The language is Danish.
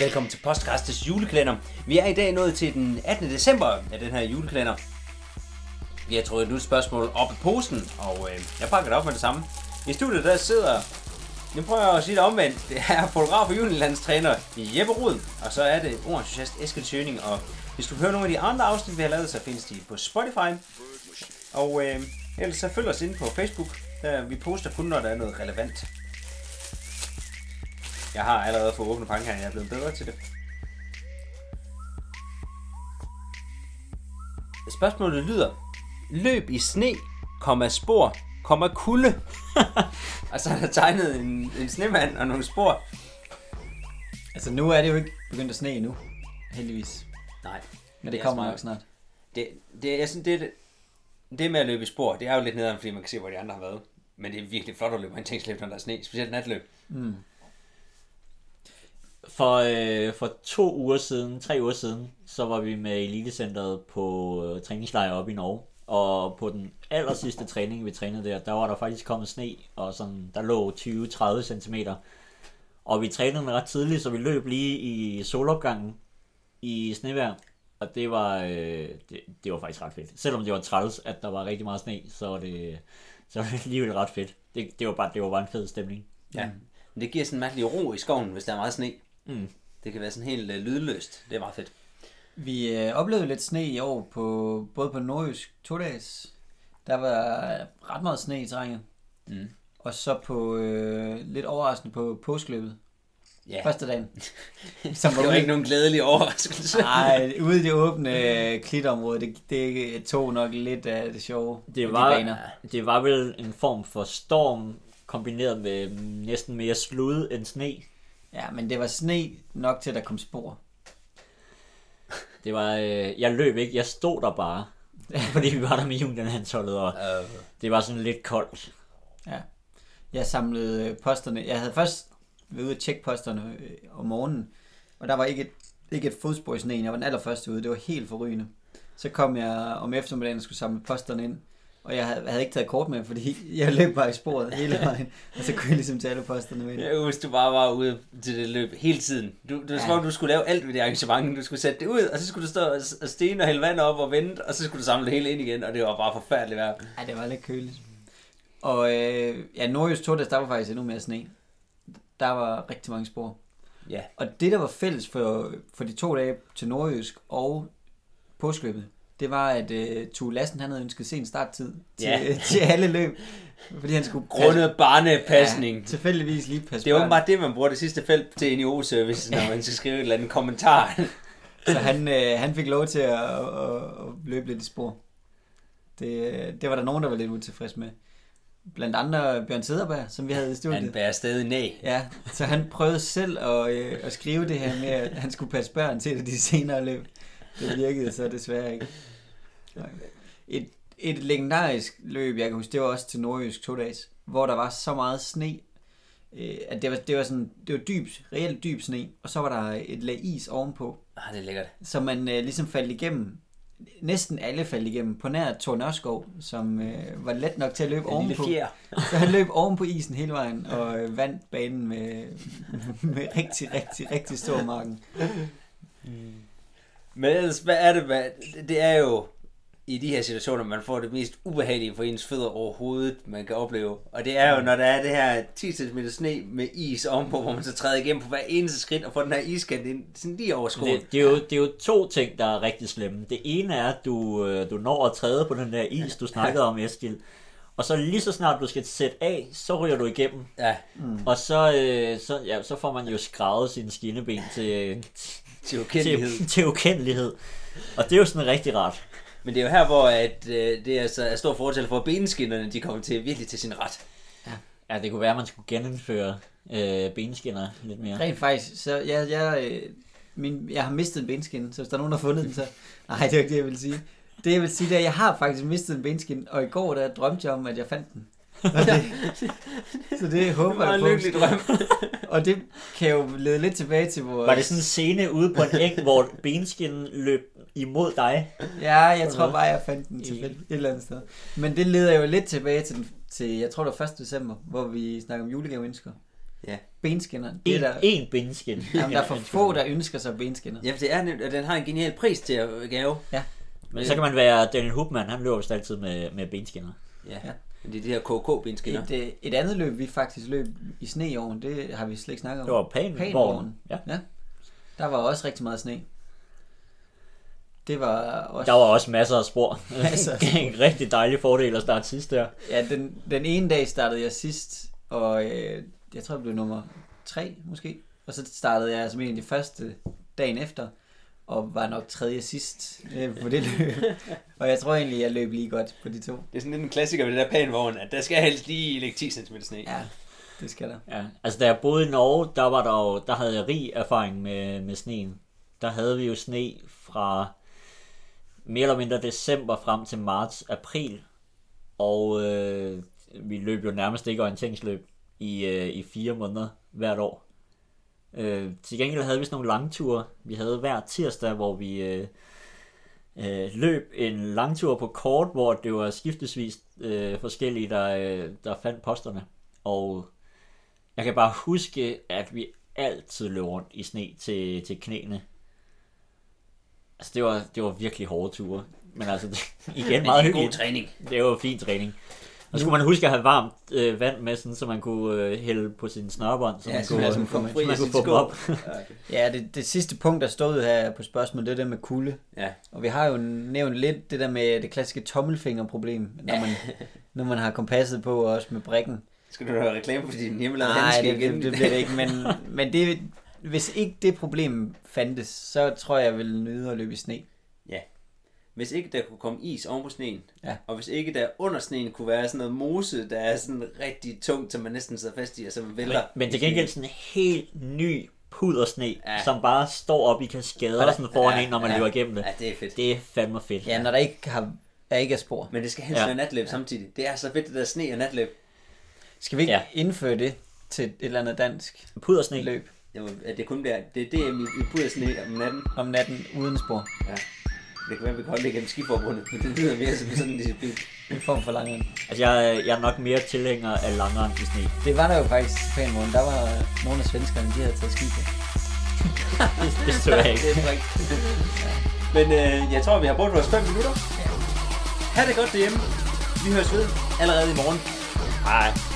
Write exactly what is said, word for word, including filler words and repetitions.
Velkommen til Postkastes julekalender. Vi er i dag nået til den attende december af den her julekalender. Vi har trukket et spørgsmål op i posen, og øh, jeg pakker det op med det samme. I studiet der sidder, nu prøver jeg at sige det omvendt, det er fotograf og junilandstræner Jeppe Rud, og så er det ordensentusiast Eskild Schøning. Og hvis du hører nogle af de andre afsnit, vi har lavet, så findes de på Spotify. Og øh, ellers så følg os inde på Facebook, der vi poster kun, når der er noget relevant. Jeg har allerede fået åbne pakker, jeg er blevet bedre til det. Spørgsmålet lyder: løb i sne, komma spor, komma kulde. Og så er der tegnet en, en snemand og nogle spor. Altså nu er det jo ikke begyndt at sne endnu, heldigvis. Nej. Men det, det kommer nok snart. Det, det, jeg synes, det, det med at løbe i spor, det er jo lidt nederen, fordi man kan se, hvor de andre har været. Men det er virkelig flot at løbe på en tænksløb, når der er sne, specielt natløb. Mm. For, øh, for to uger siden, tre uger siden, så var vi med Elitecenteret på øh, træningslejr oppe i Norge. Og på den aller sidste træning, vi trænede der, der var der faktisk kommet sne, og sådan, der lå tyve til tredive centimeter. Og vi trænede den ret tidligt, så vi løb lige i solopgangen i snevejr. Og det var, øh, det, det var faktisk ret fedt. Selvom det var træls, at der var rigtig meget sne, så var det, så var det alligevel ret fedt. Det, det, var bare, det var bare en fed stemning. Ja, men det giver sådan en mærkelig ro i skoven, hvis der er meget sne. Mm. Det kan være sådan helt øh, lydløst. Det er meget fedt. Vi øh, oplevede lidt sne i år, på, både på Nordjysk to dags. Der var ret meget sne i terrænet. Mm. Og så på øh, lidt overraskende på påskløbet. Yeah. Første dagen. Som det var ikke nogen glædelig overraskelse. Nej, ude i det åbne klitområde, det, det tog nok lidt af det sjove. Det var, de det var vel en form for storm, kombineret med næsten mere slud end sne. Ja, men det var sne nok til, at der kom spor. Det var, øh, jeg løb ikke, jeg stod der bare, fordi vi var der med juniorlandsholdet, og øh. det var sådan lidt koldt. Ja, jeg samlede posterne. Jeg havde først været ude at tjekke posterne om morgenen, og der var ikke et, ikke et fodspor i sneen. Jeg var den allerførste ude, det var helt forrygende. Så kom jeg om eftermiddagen og skulle samle posterne ind, og jeg havde, jeg havde ikke taget kort med, fordi jeg løb bare i sporet hele vejen, og så kunne jeg ligesom tage alle posterne med. Jeg husker, du bare var ude til det løb hele tiden. Du, du, ja. Du skulle lave alt ved det arrangement, du skulle sætte det ud, og så skulle du stå og stene og hælde vand op og vente, og så skulle du samle det hele ind igen, og det var bare forfærdeligt værd. Ja, det var lidt køligt. Og øh, ja, Nordjysk to dags, der var faktisk endnu mere sne. Der var rigtig mange spor. Ja. Og det, der var fælles for, for de to dage til Nordjysk og påskløbet, det var, at uh, Tue Lassen, han havde ønsket sen starttid til, yeah. til alle løb, fordi han skulle grundet barnepasning. Ja, tilfældigvis lige passe. Det er jo bare det, man bruger det sidste felt til en I O-service, når man skal skrive et eller andet kommentar. Så han, uh, han fik lov til at, at, at løbe lidt i spor. Det, det var der nogen, der var lidt utilfreds med. Blandt andre Bjørn Sederberg, som vi havde i studiet. Han bærer stadig næ. Ja, så han prøvede selv at, øh, at skrive det her med, at han skulle passe børn til det de senere løb. Det virkede så desværre ikke. Et, et legendarisk løb, jeg kan huske, det var også til Nordjysk to dages, hvor der var så meget sne, at det var, det var sådan, det var dyb, reelt dyb sne, og så var der et lag is ovenpå. Ah, det er lækkert. Så man uh, ligesom faldt igennem, næsten alle faldt igennem, på nær Tor Nørskov, som uh, var let nok til at løbe en ovenpå. Så han løb ovenpå isen hele vejen, og uh, vandt banen med, med rigtig, rigtig, rigtig stor marken. Mm. Men ellers, hvad er det, hvad? Det er jo i de her situationer, man får det mest ubehagelige for ens fødder overhovedet, man kan opleve. Og det er jo, når der er det her ti centimeter sne med is ovenpå, hvor man så træder igennem på hver eneste skridt og får den her iskant ind sådan lige over skoen. Det, det, er jo, det er jo to ting, der er rigtig slemme. Det ene er, at du, du når at træde på den der is, du snakkede om, Eskild. Og så lige så snart du skal sætte af, så ryger du igennem. Ja. Mm. Og så, øh, så, ja, så får man jo skravet sine skinneben til... Til ukendelighed. Til, til ukendelighed. Og det er jo sådan rigtig rart. Men det er jo her, hvor at, øh, det er, så, er stor forskel for benskinnerne, de kommer til, virkelig til sin ret. Ja, ja, det kunne være, at man skulle genindføre øh, benskinnere lidt mere. Rent faktisk. Så jeg, jeg, øh, min, jeg har mistet en benskinne, så hvis der er nogen, der har fundet den, så... Nej, det er jo ikke det, jeg vil sige. Det jeg vil sige, det er, at jeg har faktisk mistet en benskinne, og i går der drømte jeg om, at jeg fandt den. Det, så det håber jeg på. Det var en lykkelig drøm. Og det kan jo lede lidt tilbage til vores... Var det sådan en scene ude på en æg, hvor benskinnen løb imod dig? Ja, jeg tror bare, jeg fandt den tilfældigt et eller andet sted. Men det leder jo lidt tilbage til, den, til jeg tror det var første december, hvor vi snakker om julegaveønsker. Ja. Benskinner. En, der... en benskinner. Jamen, der er for få, der ønsker sig benskinner. Ja, det er nemt, den har en genial pris til at gave. Ja. Men så kan man være Daniel Hubmann, han løber jo altid med, med benskinner. Ja, ja. Det er de her K K-benskiner. Et, et andet løb, vi faktisk løb i sne i år, det har vi slet ikke snakket om. Det var pænvogn. Ja. Ja. Der var også rigtig meget sne. Det var også... Der var også masser af spor. Masser af spor. En rigtig dejlig fordel at starte sidst der. Ja, den, den ene dag startede jeg sidst, og øh, jeg tror, det blev nummer tre måske. Og så startede jeg som en af de første dagen efter, og var nok tredje sidst øh, på det løb. Og jeg tror egentlig, jeg løb lige godt på de to. Det er sådan lidt en klassiker ved det der pænvogn, at der skal helst lige lægge ti centimeter sne. Ja, det skal der. Ja. Altså da jeg boede i Norge, der, var der, jo, der havde jeg rig erfaring med, med sneen. Der havde vi jo sne fra mere eller mindre december frem til marts, april. Og øh, vi løb jo nærmest ikke orienteringsløb i, øh, i fire måneder hvert år. Øh, til gengæld havde vi sådan nogle langture. Vi havde hver tirsdag, hvor vi øh, øh, løb en langtur på kort, hvor det var skiftesvis øh, forskellige, der, øh, der fandt posterne. Og jeg kan bare huske, at vi altid løb rundt i sne til, til knæene. Altså det var, det var virkelig hårde ture. Men altså det, igen meget hyggeligt. God træning. Det var fin træning. Og så skulle man huske at have varmt øh, vand med, sådan, så man kunne øh, hælde på sin snørebånd, så ja, man kunne, altså, man kunne, fri, man kunne få dem op. Ja, det, det sidste punkt, der stod her på spørgsmålet, det der med kulde. Ja. Og vi har jo nævnt lidt det der med det klassiske tommelfingerproblem, når, ja. man, når man har kompasset på, og også med brikken. Skal du have reklame på din hjemmelavede handske igen? Nej, det bliver det ikke, men, men det, hvis ikke det problem fandtes, så tror jeg, jeg ville nyde at løbe i sne. Ja. Hvis ikke der kunne komme is oven på sneen, ja. Og hvis ikke der under sneen kunne være sådan noget mose, der er sådan rigtig tungt, som man næsten sidder fast i, og som vælter. Men, men det gik ikke sådan en helt ny pudersne, ja. Som bare står op i kaskader og sådan foran ja, en, når man ja, løber igennem det. Ja, det er fedt. Det er fandme fedt. Ja, når der ikke har, er ikke er spor. Men det skal helst ja. Være natløb ja. Samtidig. Det er så fedt, det der sne og natløb. Skal vi ikke ja. Indføre det til et eller andet dansk pudersne løb? At det kun bliver, det er D M i pudersne om natten. Om natten uden spor. Ja. Det kan være, vi kan holde det igennem skiforbundet, men det lyder mere som sådan en disciplin. En form for langeren. Altså, jeg, jeg er nok mere tilhænger af langeren i sne. Det var der jo faktisk på en måde. Der var nogle af svenskerne, de havde taget ski på. Det tror jeg ikke. Men øh, jeg tror, vi har brugt vores fem minutter. Ha' det godt derhjemme. Vi høres ved allerede i morgen. Hej.